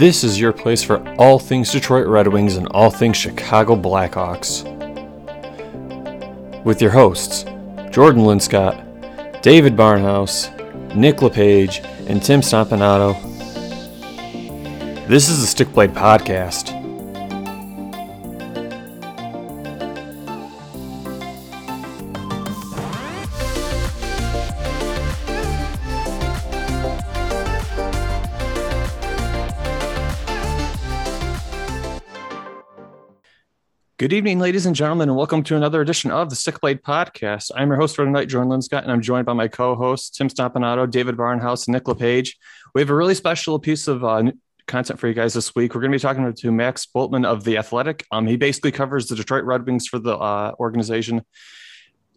This is your place for all things Detroit Red Wings and all things Chicago Blackhawks. With your hosts, Jordan Linscott, David Barnhouse, Nick LePage, and Tim Stompanato. This is the Stick Blade Podcast. Good evening, ladies and gentlemen, and welcome to another edition of the Stick Blade Podcast. I'm your host for tonight, Jordan Linscott, and I'm joined by my co-hosts, Tim Stompanato, David Barnhouse, and Nick LePage. We have a really special piece of content for you guys this week. We're going to be talking to Max Bultman of The Athletic. He basically covers the Detroit Red Wings for the organization.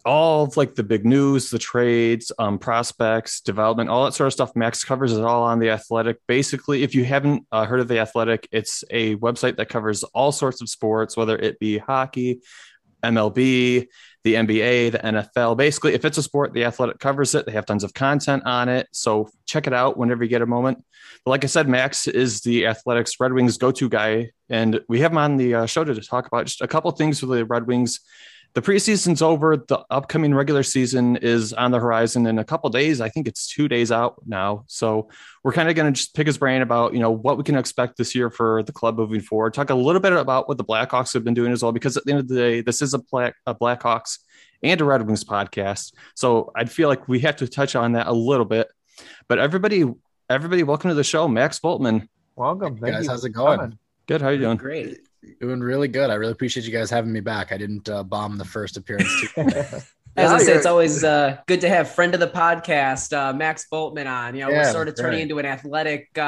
All of like the big news, the trades, prospects, development, all that sort of stuff. Max covers it all on The Athletic. Basically, if you haven't heard of The Athletic, it's a website that covers all sorts of sports, whether it be hockey, MLB, the NBA, the NFL. Basically, if it's a sport, The Athletic covers it. They have tons of content on it. So check it out whenever you get a moment. But like I said, Max is The Athletic's Red Wings go-to guy. And we have him on the show to talk about just a couple of things with the Red Wings. The preseason's over. The upcoming regular season is on the horizon in a couple of days. I think it's 2 days out now. So we're kind of going to just pick his brain about, you know, what we can expect this year for the club moving forward. Talk a little bit about what the Blackhawks have been doing as well, because at the end of the day, this is a Blackhawks and a Red Wings podcast. So I'd feel like we have to touch on that a little bit. But everybody, welcome to the show. Max Bultman. Welcome. Hey guys, how's it going? Good. How are you doing? Great. Doing really good. I really appreciate you guys having me back. I didn't bomb the first appearance too. As I say, it's always good to have friend of the podcast, Max Bultman on. You know, we're sort of turning into an Athletic. You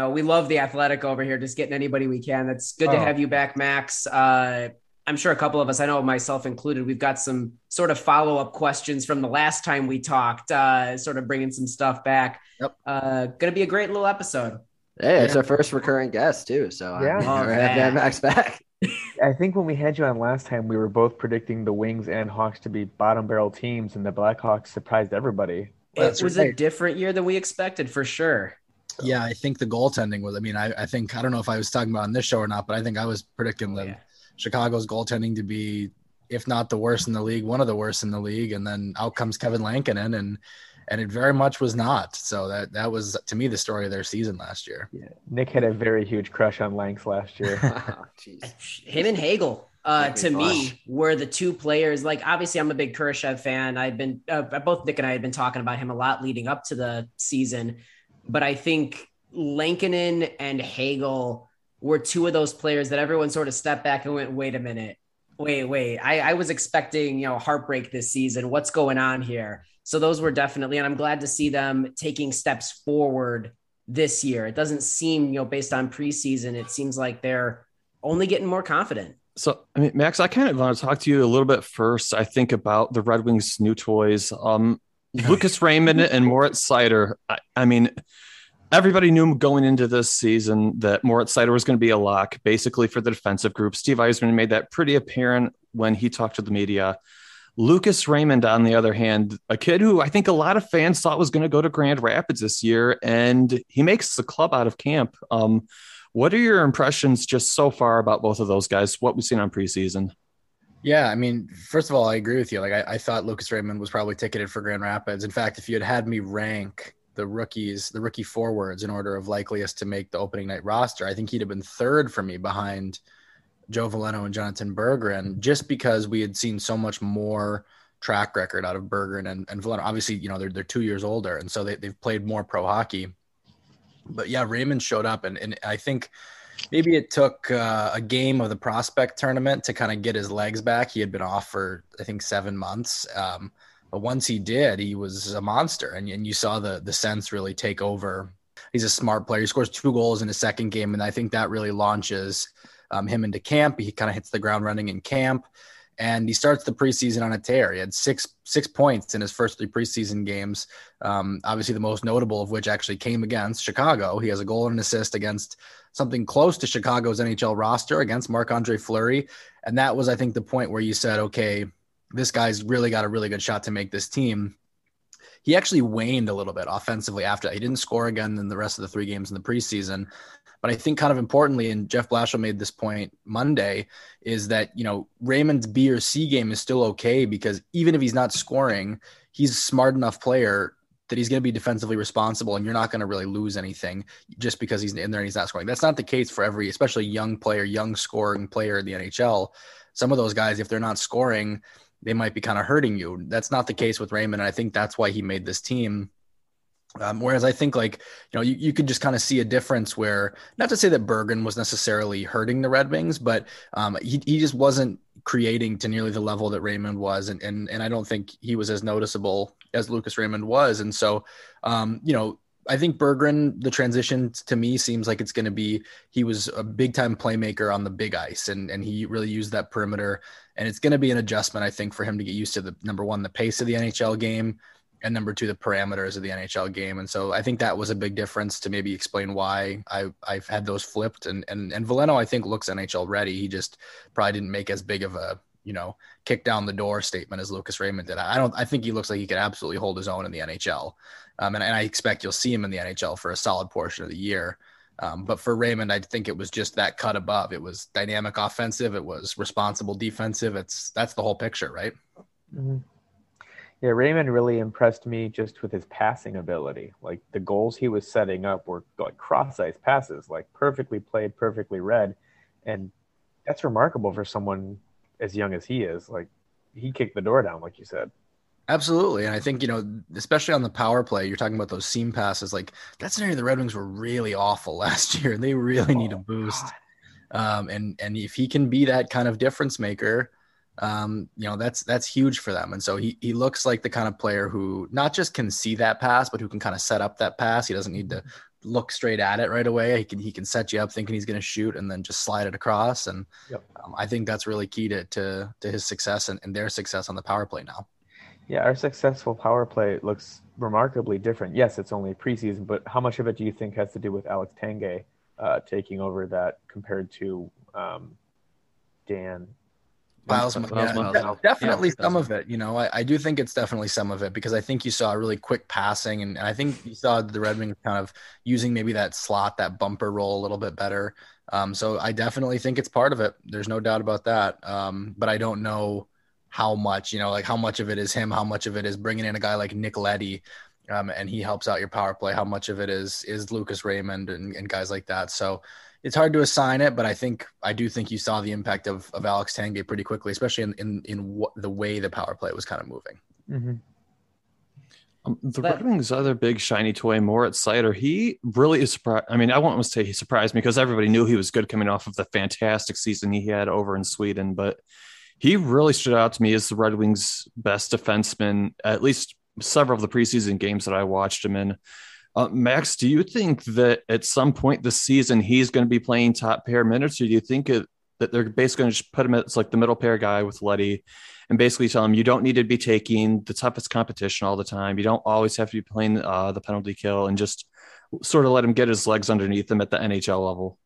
know, we love The Athletic over here, just getting anybody we can. That's good to have you back, Max. I'm sure a couple of us, I know myself included, we've got some sort of follow-up questions from the last time we talked, sort of bringing some stuff back. Yep. Going to be a great little episode. Hey, it's our first recurring guest too, so I'm Max back. I think when we had you on last time, we were both predicting the Wings and Hawks to be bottom barrel teams, and the Blackhawks surprised everybody. It was a different year than we expected, for sure. So. Yeah, I think the goaltending was. I mean, I think I don't know if I was talking about on this show or not, but I think I was predicting Chicago's goaltending to be, if not the worst in the league, one of the worst in the league, and then out comes Kevin Lankinen and it very much was not. So that was, to me, the story of their season last year. Yeah. Nick had a very huge crush on Lanks last year. Him and Hagel, to me, were the two players. Like, obviously, I'm a big Kurashev fan. I've been both Nick and I had been talking about him a lot leading up to the season. But I think Lankinen and Hagel were two of those players that everyone sort of stepped back and went, wait a minute. Wait. I was expecting, you know, heartbreak this season. What's going on here? So those were definitely, and I'm glad to see them taking steps forward this year. It doesn't seem, you know, based on preseason, it seems like they're only getting more confident. So, I mean, Max, I kind of want to talk to you a little bit first, I think, about the Red Wings' new toys. Lucas Raymond and Moritz Seider. I mean, everybody knew going into this season that Moritz Seider was going to be a lock, basically, for the defensive group. Steve Yzerman made that pretty apparent when he talked to the media. Lucas Raymond, on the other hand, a kid who I think a lot of fans thought was going to go to Grand Rapids this year, and he makes the club out of camp. What are your impressions just so far about both of those guys, what we've seen on preseason? Yeah, I mean, first of all, I agree with you. Like, I thought Lucas Raymond was probably ticketed for Grand Rapids. In fact, if you had had me rank the rookie forwards in order of likeliest to make the opening night roster, I think he'd have been third for me behind Joe Veleno and Jonatan Berggren, just because we had seen so much more track record out of Berggren and Veleno. Obviously, you know, they're 2 years older, and so they've played more pro hockey. But yeah, Raymond showed up, and I think maybe it took a game of the prospect tournament to kind of get his legs back. He had been off for, I think, 7 months. But once he did, he was a monster, and you saw the sense really take over. He's a smart player. He scores 2 goals in his second game, and I think that really launches him into camp. He kind of hits the ground running in camp, and he starts the preseason on a tear. He had six points in his first 3 preseason games. Obviously the most notable of which actually came against Chicago. He has a goal and an assist against something close to Chicago's NHL roster, against Marc-Andre Fleury. And that was, I think, the point where you said, okay, this guy's really got a really good shot to make this team. He actually waned a little bit offensively after that. He didn't score again in the rest of the 3 games in the preseason. But I think kind of importantly, and Jeff Blashill made this point Monday, is that, you know, Raymond's B or C game is still okay because even if he's not scoring, he's a smart enough player that he's going to be defensively responsible and you're not going to really lose anything just because he's in there and he's not scoring. That's not the case for every, especially young player, young scoring player in the NHL. Some of those guys, if they're not scoring, they might be kind of hurting you. That's not the case with Raymond. And I think that's why he made this team. Whereas I think, like, you know, you could just kind of see a difference where, not to say that Berggren was necessarily hurting the Red Wings, but he just wasn't creating to nearly the level that Raymond was. And I don't think he was as noticeable as Lucas Raymond was. And so, you know, I think Berggren, the transition to me seems like it's going to be, he was a big time playmaker on the big ice and he really used that perimeter. And it's going to be an adjustment, I think, for him to get used to the, number one, the pace of the NHL game, and number two, the parameters of the NHL game. And so I think that was a big difference to maybe explain why I've had those flipped. And Veleno, I think, looks NHL ready. He just probably didn't make as big of a, you know, kick down the door statement as Lucas Raymond did. I think he looks like he could absolutely hold his own in the NHL. And I expect you'll see him in the NHL for a solid portion of the year. But for Raymond, I think it was just that cut above. It was dynamic offensive. It was responsible defensive. That's the whole picture, right? Mm-hmm. Yeah, Raymond really impressed me just with his passing ability. Like, the goals he was setting up were like cross-ice passes, like perfectly played, perfectly read. And that's remarkable for someone as young as he is. Like, he kicked the door down, like you said. Absolutely. And I think, you know, especially on the power play, you're talking about those seam passes. Like, that's an area the Red Wings were really awful last year. They really need a boost. And if he can be that kind of difference maker, you know, that's huge for them. And so he looks like the kind of player who not just can see that pass, but who can kind of set up that pass. He doesn't need to look straight at it right away. He can set you up thinking he's going to shoot and then just slide it across. And yep. I think that's really key to his success and their success on the power play now. Yeah. Our successful power play looks remarkably different. Yes. It's only preseason, but how much of it do you think has to do with Alex Tanguay taking over that compared to Dan Miles, yeah, definitely some of it. You know, I do think it's definitely some of it because I think you saw really quick passing and I think you saw the Red Wings kind of using maybe that slot, that bumper roll a little bit better. So I definitely think it's part of it. There's no doubt about that. But I don't know how much, you know, like how much of it is him, how much of it is bringing in a guy like Nick Leddy and he helps out your power play, how much of it is Lucas Raymond and guys like that. So it's hard to assign it, but I do think you saw the impact of Alex Tanguay pretty quickly, especially in the way the power play was kind of moving. Mm-hmm. The Red Wings' other big shiny toy, Moritz Seider, he really is surprised. I mean, I won't say he surprised me because everybody knew he was good coming off of the fantastic season he had over in Sweden, but he really stood out to me as the Red Wings' best defenseman, at least several of the preseason games that I watched him in. Max, do you think that at some point this season he's going to be playing top pair minutes, or do you think that they're basically going to just put him as like the middle pair guy with Leddy and basically tell him you don't need to be taking the toughest competition all the time, you don't always have to be playing the penalty kill, and just sort of let him get his legs underneath him at the NHL level?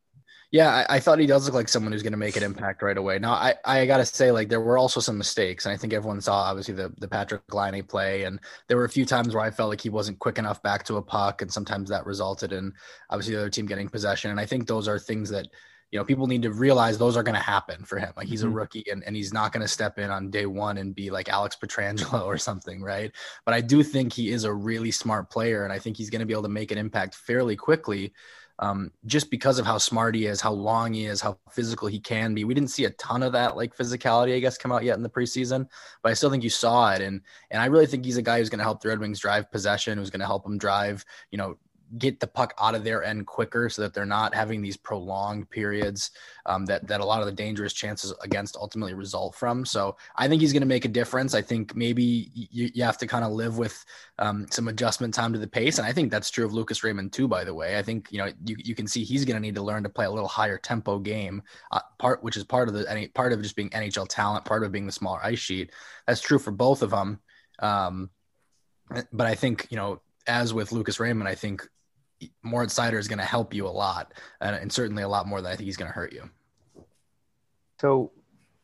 Yeah, I thought he does look like someone who's going to make an impact right away. Now, I got to say, like, there were also some mistakes, and I think everyone saw, obviously, the Patrick Laine play, and there were a few times where I felt like he wasn't quick enough back to a puck, and sometimes that resulted in, obviously, the other team getting possession, and I think those are things that, you know, people need to realize those are going to happen for him. Like, he's a rookie and he's not going to step in on day one and be like Alex Pietrangelo or something. Right. But I do think he is a really smart player. And I think he's going to be able to make an impact fairly quickly just because of how smart he is, how long he is, how physical he can be. We didn't see a ton of that, like, physicality, I guess, come out yet in the preseason, but I still think you saw it. And I really think he's a guy who's going to help the Red Wings drive possession, who's going to help them drive, you know, get the puck out of their end quicker so that they're not having these prolonged periods that a lot of the dangerous chances against ultimately result from. So I think he's going to make a difference. I think maybe you have to kind of live with some adjustment time to the pace. And I think that's true of Lucas Raymond too, by the way. I think, you know, you can see he's going to need to learn to play a little higher tempo game, part of just being NHL talent, part of being the smaller ice sheet. That's true for both of them. But I think, you know, as with Lucas Raymond, I think Moritz Seider is going to help you a lot, and certainly a lot more than I think he's going to hurt you. So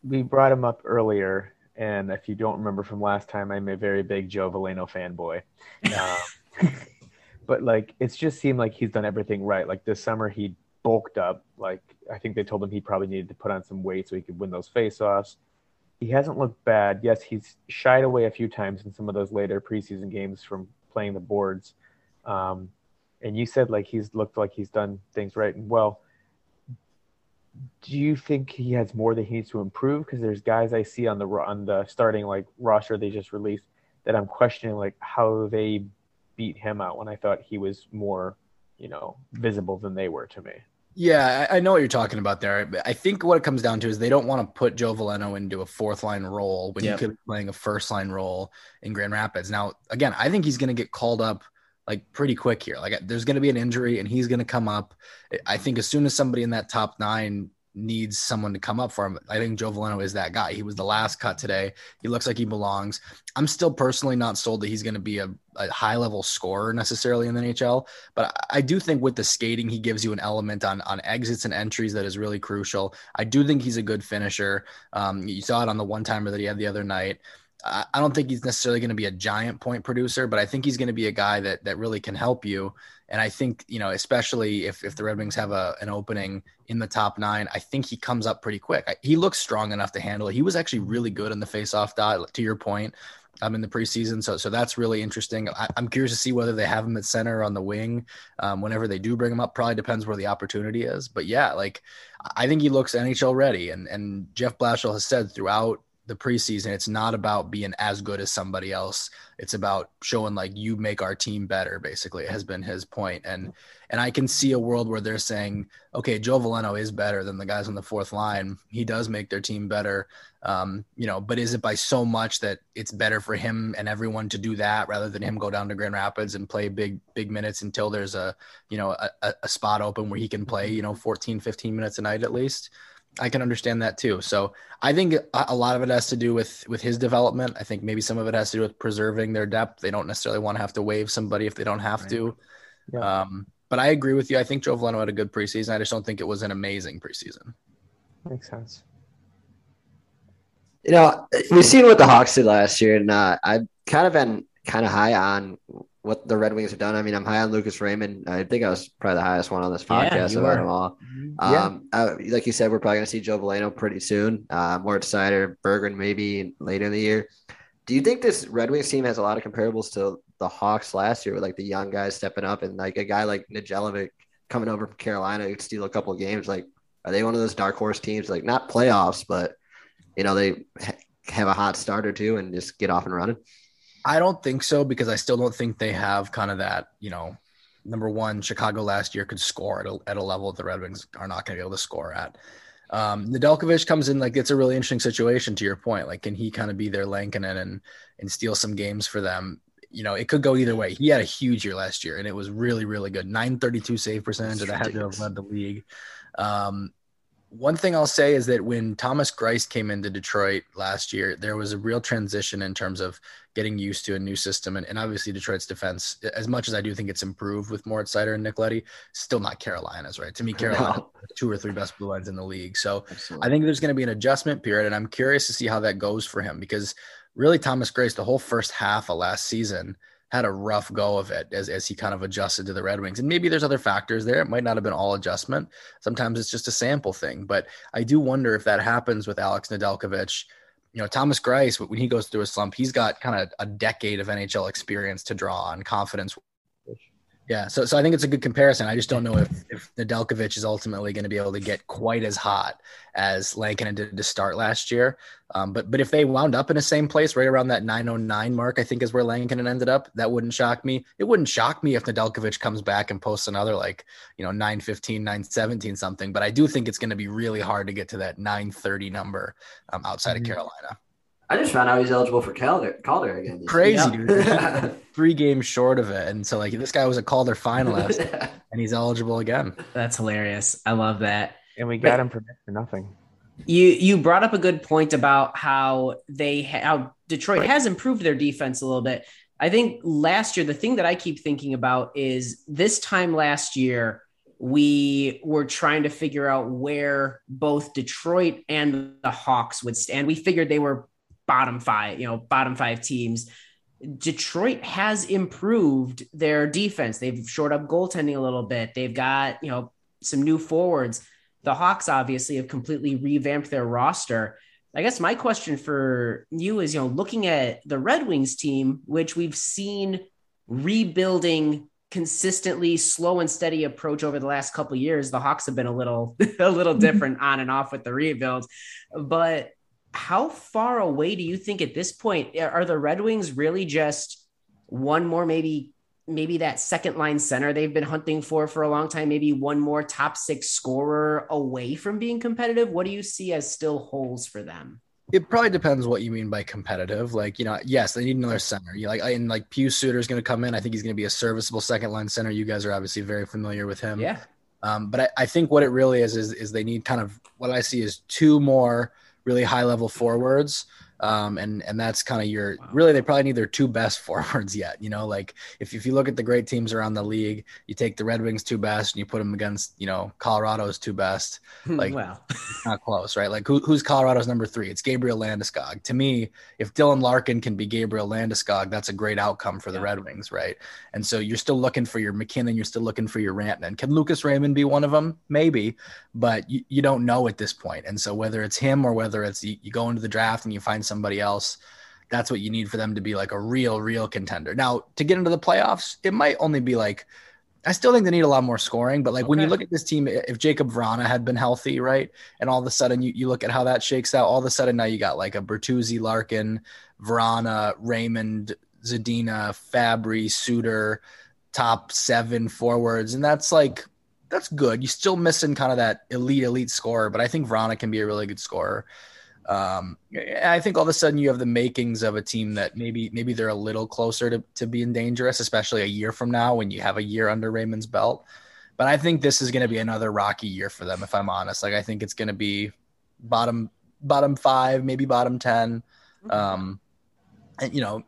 we brought him up earlier, and if you don't remember from last time, I'm a very big Joe Veleno fanboy. But, like, it's just seemed like he's done everything right. Like, this summer he bulked up. Like, I think they told him he probably needed to put on some weight so he could win those faceoffs. He hasn't looked bad. Yes, he's shied away a few times in some of those later preseason games from playing the boards. And you said, like, he's looked like he's done things right and well. Do you think he has more that he needs to improve? Because there's guys I see on the starting, like, roster they just released that I'm questioning, like, how they beat him out when I thought he was more, you know, visible than they were to me. Yeah, I know what you're talking about there. I think what it comes down to is they don't want to put Joe Veleno into a fourth-line role when you could be playing a first-line role in Grand Rapids. Now, again, I think he's going to get called up, like, pretty quick here. Like, there's going to be an injury, and he's going to come up. I think as soon as somebody in that top nine needs someone to come up for him, I think Joe Veleno is that guy. He was the last cut today. He looks like he belongs. I'm still personally not sold that he's going to be a high-level scorer necessarily in the NHL, but I do think with the skating, he gives you an element on exits and entries that is really crucial. I do think he's a good finisher. You saw it on the one-timer that he had the other night. I don't think he's necessarily going to be a giant point producer, but I think he's going to be a guy that really can help you. And I think, you know, especially if the Red Wings have an opening in the top nine, I think he comes up pretty quick. He looks strong enough to handle it. He was actually really good in the faceoff dot, to your point, in the preseason. So that's really interesting. I'm curious to see whether they have him at center or on the wing. Whenever they do bring him up, probably depends where the opportunity is. But yeah, like, I think he looks NHL ready. And Jeff Blashill has said throughout the preseason, it's not about being as good as somebody else. It's about showing, like, you make our team better, basically, has been his point. And I can see a world where they're saying, okay, Joe Veleno is better than the guys on the fourth line. He does make their team better. You know, but is it by so much that it's better for him and everyone to do that rather than him go down to Grand Rapids and play big minutes until there's a spot open where he can play, 14, 15 minutes a night at least? I can understand that too. So I think a lot of it has to do with his development. I think maybe some of it has to do with preserving their depth. They don't necessarily want to have to waive somebody if they don't have to. Yeah. But I agree with you. I think Joe Veleno had a good preseason. I just don't think it was an amazing preseason. Makes sense. You know, we've seen what the Hawks did last year, and I've been high on what the Red Wings have done. I mean, I'm high on Lucas Raymond. I think I was probably the highest one on this podcast of them all. Like you said, we're probably going to see Joe Veleno pretty soon. Moritz Seider, Berggren maybe later in the year. Do you think this Red Wings team has a lot of comparables to the Hawks last year with, like, the young guys stepping up and, like, a guy like Nedeljkovic coming over from Carolina who could steal a couple of games? Like, are they one of those dark horse teams? Like, not playoffs, but, you know, they have a hot start or two and just get off and running? I don't think so, because I still don't think they have kind of that, number one, Chicago last year could score at a level that the Red Wings are not going to be able to score at. Nedeljkovic comes in, like, it's a really interesting situation to your point. Like, can he kind of be their Lankinen and steal some games for them? You know, it could go either way. He had a huge year last year, and it was really, really good. 932 save percentage, and that had to have led the league. One thing I'll say is that when Thomas Greiss came into Detroit last year, there was a real transition in terms of getting used to a new system. And obviously Detroit's defense, as much as I do think it's improved with Moritz Seider and Nick Leddy, still not Carolina's, right? To me, Carolina's two or three best blue lines in the league. So absolutely. I think there's going to be an adjustment period, and I'm curious to see how that goes for him, because really Thomas Greiss, the whole first half of last season, had a rough go of it as he kind of adjusted to the Red Wings. And maybe there's other factors there. It might not have been all adjustment. Sometimes it's just a sample thing. But I do wonder if that happens with Alex Nedeljkovic. Thomas Greiss, when he goes through a slump, he's got kind of a decade of NHL experience to draw on, confidence. Yeah, so I think it's a good comparison. I just don't know if Nedeljkovic is ultimately going to be able to get quite as hot as Lankinen did to start last year. But if they wound up in the same place, right around that 909 mark, I think is where Lankinen ended up, that wouldn't shock me. It wouldn't shock me if Nedeljkovic comes back and posts another 915, 917 something. But I do think it's going to be really hard to get to that 930 number outside of Carolina. I just found out he's eligible for Calder again. Crazy, dude. 3 games short of it. And so, like, this guy was a Calder finalist, and he's eligible again. That's hilarious. I love that. And we got him for nothing. You brought up a good point about how how Detroit has improved their defense a little bit. I think last year, the thing that I keep thinking about is this time last year, we were trying to figure out where both Detroit and the Hawks would stand. We figured they were bottom five teams. Detroit has improved their defense. They've shored up goaltending a little bit. They've got, some new forwards. The Hawks obviously have completely revamped their roster. I guess my question for you is, you know, looking at the Red Wings team, which we've seen rebuilding consistently, slow and steady approach over the last couple of years. The Hawks have been a little different on and off with the rebuilds, but how far away do you think at this point are the Red Wings really just one more, maybe that second line center they've been hunting for a long time, maybe one more top six scorer away from being competitive? What do you see as still holes for them? It probably depends what you mean by competitive. Like, you know, yes, they need another center. You like Pius Suter is going to come in. I think he's going to be a serviceable second line center. You guys are obviously very familiar with him. Yeah. But I think what it really is they need kind of what I see is two more really high level forwards. And that's kind of really, they probably need their two best forwards yet. You know, like if you look at the great teams around the league, you take the Red Wings two best and you put them against, you know, Colorado's two best, like wow. It's not close, right? Like who's Colorado's number three? It's Gabriel Landeskog. To me, if Dylan Larkin can be Gabriel Landeskog, that's a great outcome for the Red Wings. Right. And so you're still looking for your MacKinnon. You're still looking for your Rantanen. Can Lucas Raymond be one of them? Maybe, but you don't know at this point. And so whether it's him or whether it's you go into the draft and you find somebody else, that's what you need for them to be like a real contender. Now, to get into the playoffs, it might only be like, I still think they need a lot more scoring, but like when you look at this team, if Jakub Vrána had been healthy, right, and all of a sudden you look at how that shakes out, all of a sudden now you got like a Bertuzzi, Larkin, Vrána, Raymond, Zadina, Fabry, Suter, top seven forwards, and that's good. You're still missing kind of that elite scorer, but I think Vrána can be a really good scorer. I think all of a sudden you have the makings of a team that maybe they're a little closer to being dangerous, especially a year from now when you have a year under Raymond's belt. But I think this is going to be another rocky year for them, if I'm honest. Like I think it's going to be bottom five, maybe bottom 10. And, you know,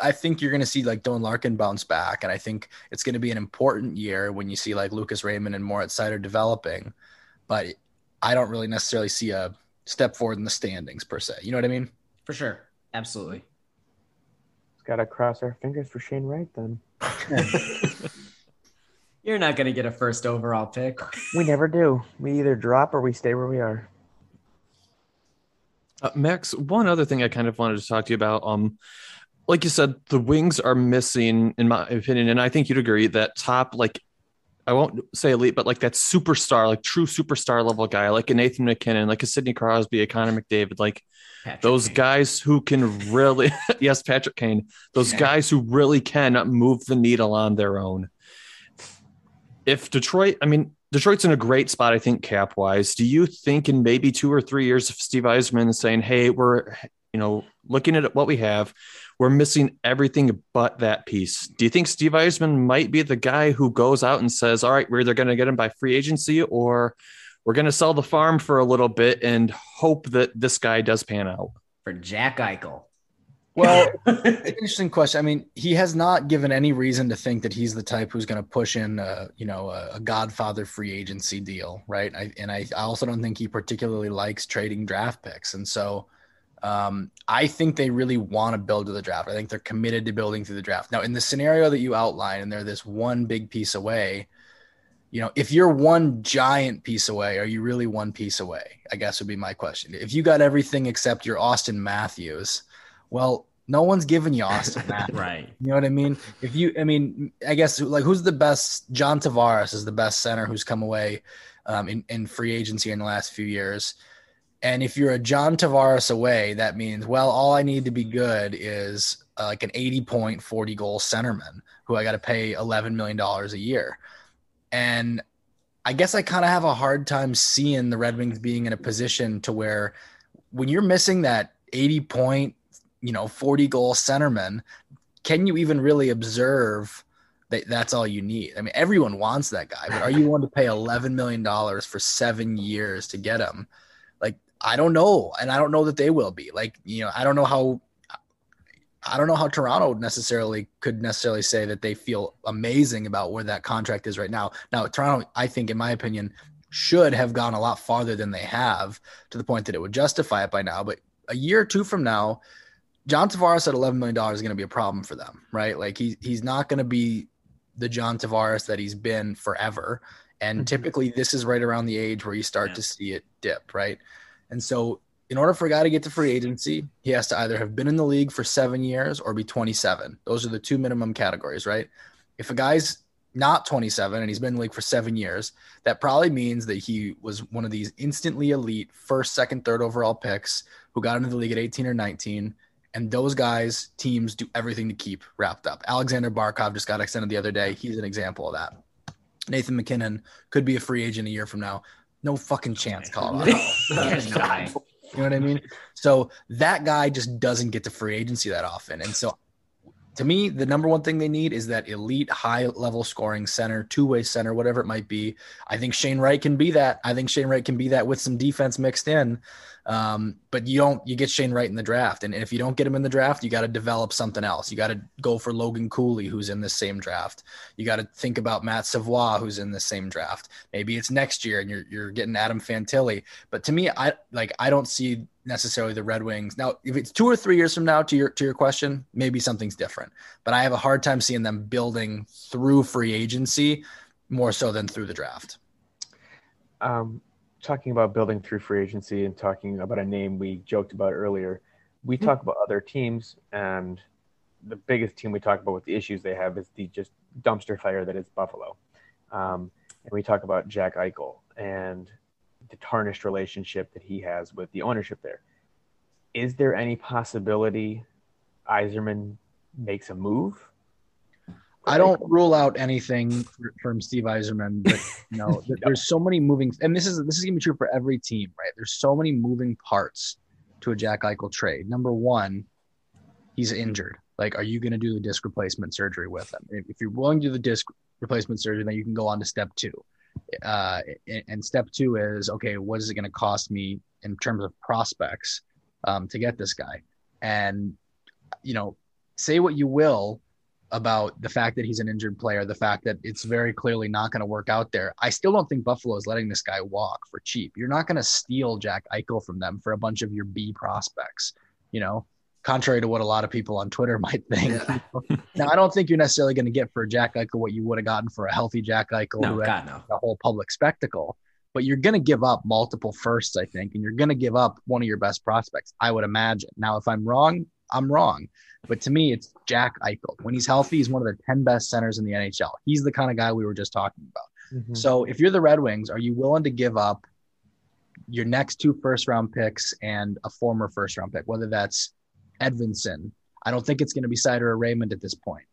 I think you're going to see like Dylan Larkin bounce back. And I think it's going to be an important year when you see like Lucas Raymond and Moritz Seider developing. But I don't really necessarily see a step forward in the standings per se. You know what I mean? For sure. Absolutely. Just got to cross our fingers for Shane Wright then. You're not going to get a first overall pick. We never do. We either drop or we stay where we are. Max, one other thing I kind of wanted to talk to you about. Like you said, the Wings are missing, in my opinion, and I think you'd agree, that top, like, I won't say elite, but like that superstar, like true superstar level guy, like a Nathan MacKinnon, like a Sidney Crosby, a Connor McDavid, like Patrick those Kane. Guys who can really, yes, Patrick Kane, those guys who really can move the needle on their own. If Detroit's in a great spot, I think, cap wise. Do you think in maybe 2 or 3 years of Steve Yzerman saying, hey, we're, you know, looking at what we have, we're missing everything but that piece. Do you think Steve Yzerman might be the guy who goes out and says, all right, we're either going to get him by free agency or we're going to sell the farm for a little bit and hope that this guy does pan out? For Jack Eichel. Well, interesting question. I mean, he has not given any reason to think that he's the type who's going to push in, a Godfather free agency deal, right? I also don't think he particularly likes trading draft picks. And so I think they really want to build to the draft. I think they're committed to building through the draft. Now, in the scenario that you outline, and they're this one big piece away, you know, if you're one giant piece away, are you really one piece away? I guess would be my question. If you got everything except your Austin Matthews, well, no one's giving you Austin Matthews. Right. You know what I mean? I guess like who's the best? John Tavares is the best center who's come away in free agency in the last few years. And if you're a John Tavares away, that means, well, all I need to be good is like an 80-point, 40-goal centerman who I got to pay $11 million a year. And I guess I kind of have a hard time seeing the Red Wings being in a position to where when you're missing that 80-point, you know, 40-goal centerman, can you even really observe that's all you need? I mean, everyone wants that guy, but are you willing to pay $11 million for 7 years to get him? I don't know. And I don't know that they will be like, you know, I don't know how Toronto could necessarily say that they feel amazing about where that contract is right now. Now, Toronto, I think, in my opinion, should have gone a lot farther than they have to the point that it would justify it by now. But a year or two from now, John Tavares at $11 million is going to be a problem for them, right? Like he's not going to be the John Tavares that he's been forever. And typically this is right around the age where you start to see it dip, right? And so in order for a guy to get to free agency, he has to either have been in the league for 7 years or be 27. Those are the two minimum categories, right? If a guy's not 27 and he's been in the league for 7 years, that probably means that he was one of these instantly elite first, second, third overall picks who got into the league at 18 or 19. And those guys, teams do everything to keep wrapped up. Alexander Barkov just got extended the other day. He's an example of that. Nathan MacKinnon could be a free agent a year from now. No fucking chance, Colorado. You know what I mean? So that guy just doesn't get to free agency that often. And so to me, the number one thing they need is that elite, high-level scoring center, two-way center, whatever it might be. I think Shane Wright can be that. I think Shane Wright can be that with some defense mixed in. But you get Shane Wright in the draft. And if you don't get him in the draft, you got to develop something else. You got to go for Logan Cooley, who's in this same draft. You got to think about Matt Savoie, who's in the same draft. Maybe it's next year and you're getting Adam Fantilli. But to me, I don't see necessarily the Red Wings. Now, if it's 2 or 3 years from now, to your question, maybe something's different, but I have a hard time seeing them building through free agency more so than through the draft. Talking about building through free agency and talking about a name we joked about earlier, we talk about other teams, and the biggest team we talk about with the issues they have is the just dumpster fire that is Buffalo. And we talk about Jack Eichel and the tarnished relationship that he has with the ownership there. Is there any possibility Yzerman makes a move? I don't rule out anything from Steve Yzerman, but there's so many moving, and this is going to be true for every team, right? There's so many moving parts to a Jack Eichel trade. Number one, he's injured. Like, are you going to do the disc replacement surgery with him? If you're willing to do the disc replacement surgery, then you can go on to step two. And step two is, okay, what is it going to cost me in terms of prospects to get this guy? And, say what you will about the fact that he's an injured player, the fact that it's very clearly not going to work out there. I still don't think Buffalo is letting this guy walk for cheap. You're not going to steal Jack Eichel from them for a bunch of your B prospects, contrary to what a lot of people on Twitter might think. Yeah. Now, I don't think you're necessarily going to get for Jack Eichel what you would have gotten for a healthy Jack Eichel, the whole public spectacle, but you're going to give up multiple firsts, I think, and you're going to give up one of your best prospects, I would imagine. Now, if I'm wrong, I'm wrong. But to me, it's Jack Eichel. When he's healthy, he's one of the 10 best centers in the NHL. He's the kind of guy we were just talking about. Mm-hmm. So if you're the Red Wings, are you willing to give up your next two first-round picks and a former first-round pick, whether that's Edvinson? I don't think it's going to be Seider or Raymond at this point,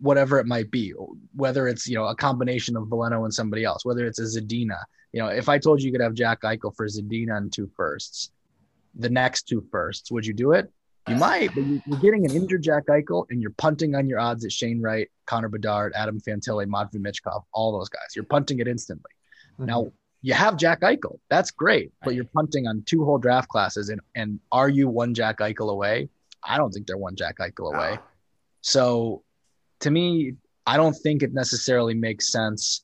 whatever it might be, whether it's, a combination of Veleno and somebody else, whether it's a Zadina. If I told you you could have Jack Eichel for Zadina and two firsts, the next two firsts, would you do it? You might, but you're getting an injured Jack Eichel and you're punting on your odds at Shane Wright, Connor Bedard, Adam Fantilli, Matvei Michkov, all those guys. You're punting it instantly. Mm-hmm. Now, you have Jack Eichel. That's great, but you're punting on two whole draft classes. And are you one Jack Eichel away? I don't think they're one Jack Eichel away. So to me, I don't think it necessarily makes sense,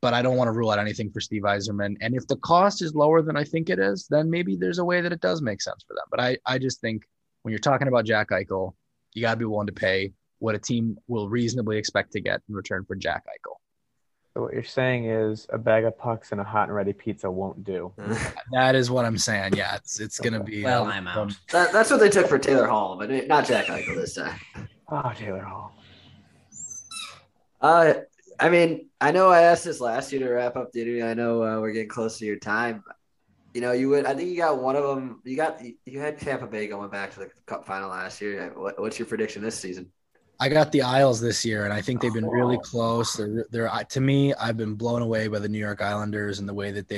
but I don't want to rule out anything for Steve Yzerman. And if the cost is lower than I think it is, then maybe there's a way that it does make sense for them. But I just think when you're talking about Jack Eichel, you got to be willing to pay what a team will reasonably expect to get in return for Jack Eichel. So what you're saying is a bag of pucks and a hot and ready pizza won't do. That is what I'm saying. Yeah, it's going to be. Well, I'm out. That's what they took for Taylor Hall, but not Jack Eichel this time. Oh, Taylor Hall. I know I asked this last year to wrap up the interview. I know we're getting close to your time. I think you got one of them. You had Tampa Bay going back to the Cup final last year. What's your prediction this season? I got the Isles this year, and I think they've been really close. To me, I've been blown away by the New York Islanders and the way that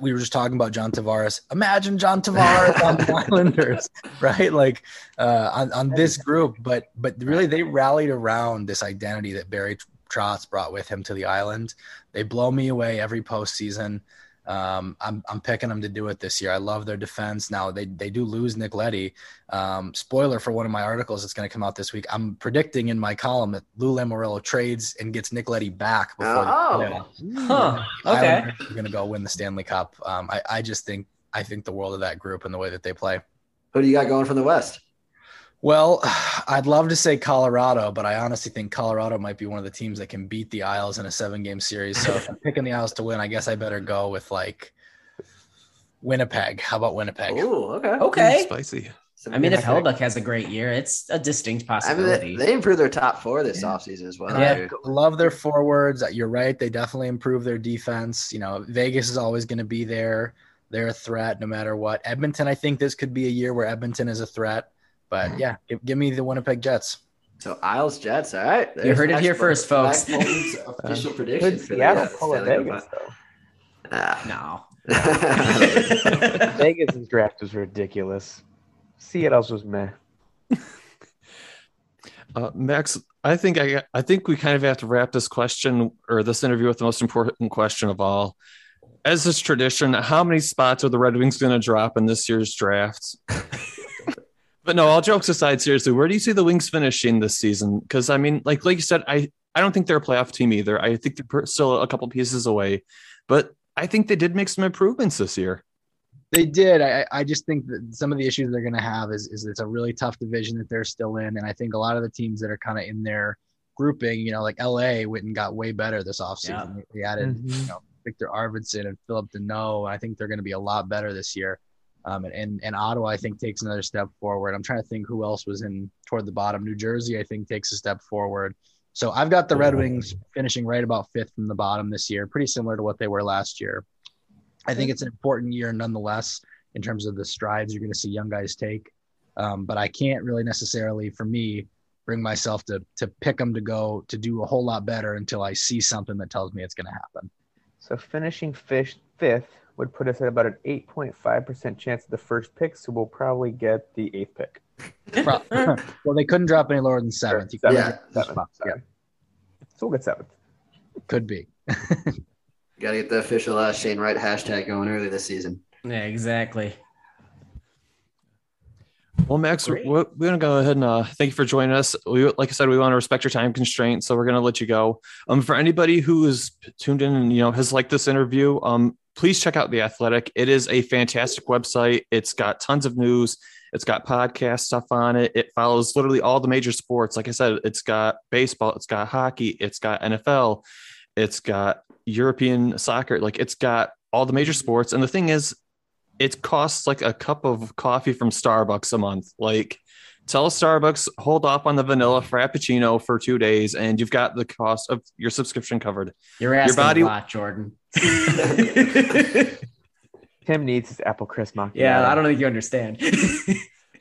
we were just talking about John Tavares. Imagine John Tavares on the Islanders, right? Like on this group, but really they rallied around this identity that Barry Trotz brought with him to the island. They blow me away every postseason. I'm picking them to do it this year. I love their defense. Now they do lose Nick Leddy. Spoiler for one of my articles that's going to come out this week. I'm predicting in my column that Lou Lamoriello trades and gets Nick Leddy back before. Okay. We're going to go win the Stanley Cup. I think the world of that group and the way that they play. Who do you got going from the West? Well, I'd love to say Colorado, but I honestly think Colorado might be one of the teams that can beat the Isles in a 7-game series. So if I'm picking the Isles to win, I guess I better go with like Winnipeg. How about Winnipeg? Ooh, okay. Spicy. I mean, if Hellbuck has a great year, it's a distinct possibility. I mean, they improved their top four this offseason as well. Yeah. I love their forwards. You're right. They definitely improved their defense. You know, Vegas is always going to be there. They're a threat no matter what. Edmonton, I think this could be a year where Edmonton is a threat. But, yeah, give me the Winnipeg Jets. So, Isles Jets, all right. You heard it here first, folks. Official prediction. Seattle pull a Vegas, though. No. Vegas' draft was ridiculous. Seattle's was meh. Max, I think we kind of have to wrap this question or this interview with the most important question of all. As is tradition, how many spots are the Red Wings going to drop in this year's draft? But no, all jokes aside, seriously, where do you see the Wings finishing this season? Because, I mean, like you said, I don't think they're a playoff team either. I think they're still a couple pieces away. But I think they did make some improvements this year. They did. I just think that some of the issues they're going to have is it's a really tough division that they're still in. And I think a lot of the teams that are kind of in their grouping, you know, like L.A. went and got way better this offseason. Yeah. They added Victor Arvidsson and Philip Deneau. I think they're going to be a lot better this year. And Ottawa, I think, takes another step forward. I'm trying to think who else was in toward the bottom. New Jersey, I think, takes a step forward. So I've got the Red Wings finishing right about fifth from the bottom this year, pretty similar to what they were last year. I think it's an important year nonetheless in terms of the strides you're going to see young guys take. But I can't really necessarily, for me, bring myself to pick them to go to do a whole lot better until I see something that tells me it's going to happen. So finishing fifth would put us at about an 8.5% chance of the first pick, so we'll probably get the eighth pick. Well, they couldn't drop any lower than seventh. Sure, seventh. So we'll get seventh. Could be. Got to get the official Shane Wright hashtag going early this season. Yeah, exactly. Well, Max, we're going to go ahead and thank you for joining us. Like I said, we want to respect your time constraints, so we're going to let you go. For anybody who is tuned in and has liked this interview, please check out The Athletic. It is a fantastic website. It's got tons of news. It's got podcast stuff on it. It follows literally all the major sports. Like I said, it's got baseball. It's got hockey. It's got NFL. It's got European soccer. Like, it's got all the major sports. And the thing is, it costs like a cup of coffee from Starbucks a month. Like, tell Starbucks, hold off on the vanilla frappuccino for 2 days, and you've got the cost of your subscription covered. You're asking a lot, Jordan. Tim needs his apple crisp macchiato. Yeah, I don't think you understand.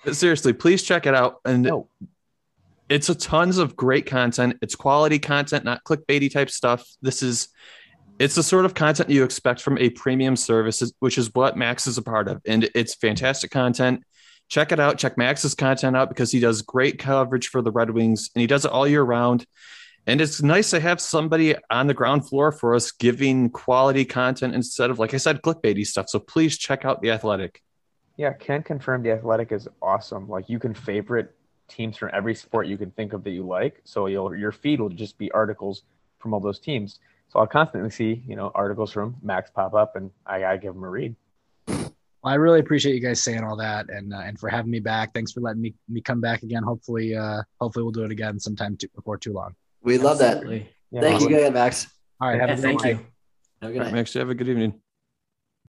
But seriously, please check it out. And it's a tons of great content. It's quality content, not clickbaity type stuff. It's the sort of content you expect from a premium service, which is what Max is a part of. And it's fantastic content. Check it out. Check Max's content out because he does great coverage for the Red Wings and he does it all year round. And it's nice to have somebody on the ground floor for us giving quality content instead of, like I said, clickbaity stuff. So please check out The Athletic. Yeah, can confirm The Athletic is awesome. Like, you can favorite teams from every sport you can think of that you like. So your feed will just be articles from all those teams. So I'll constantly see, articles from Max pop up, and I give them a read. Well, I really appreciate you guys saying all that and for having me back. Thanks for letting me come back again. Hopefully we'll do it again sometime before too long. We love that. Yeah, thank you, Max. All right, have a good night. Have a good night, Max. You have a good evening.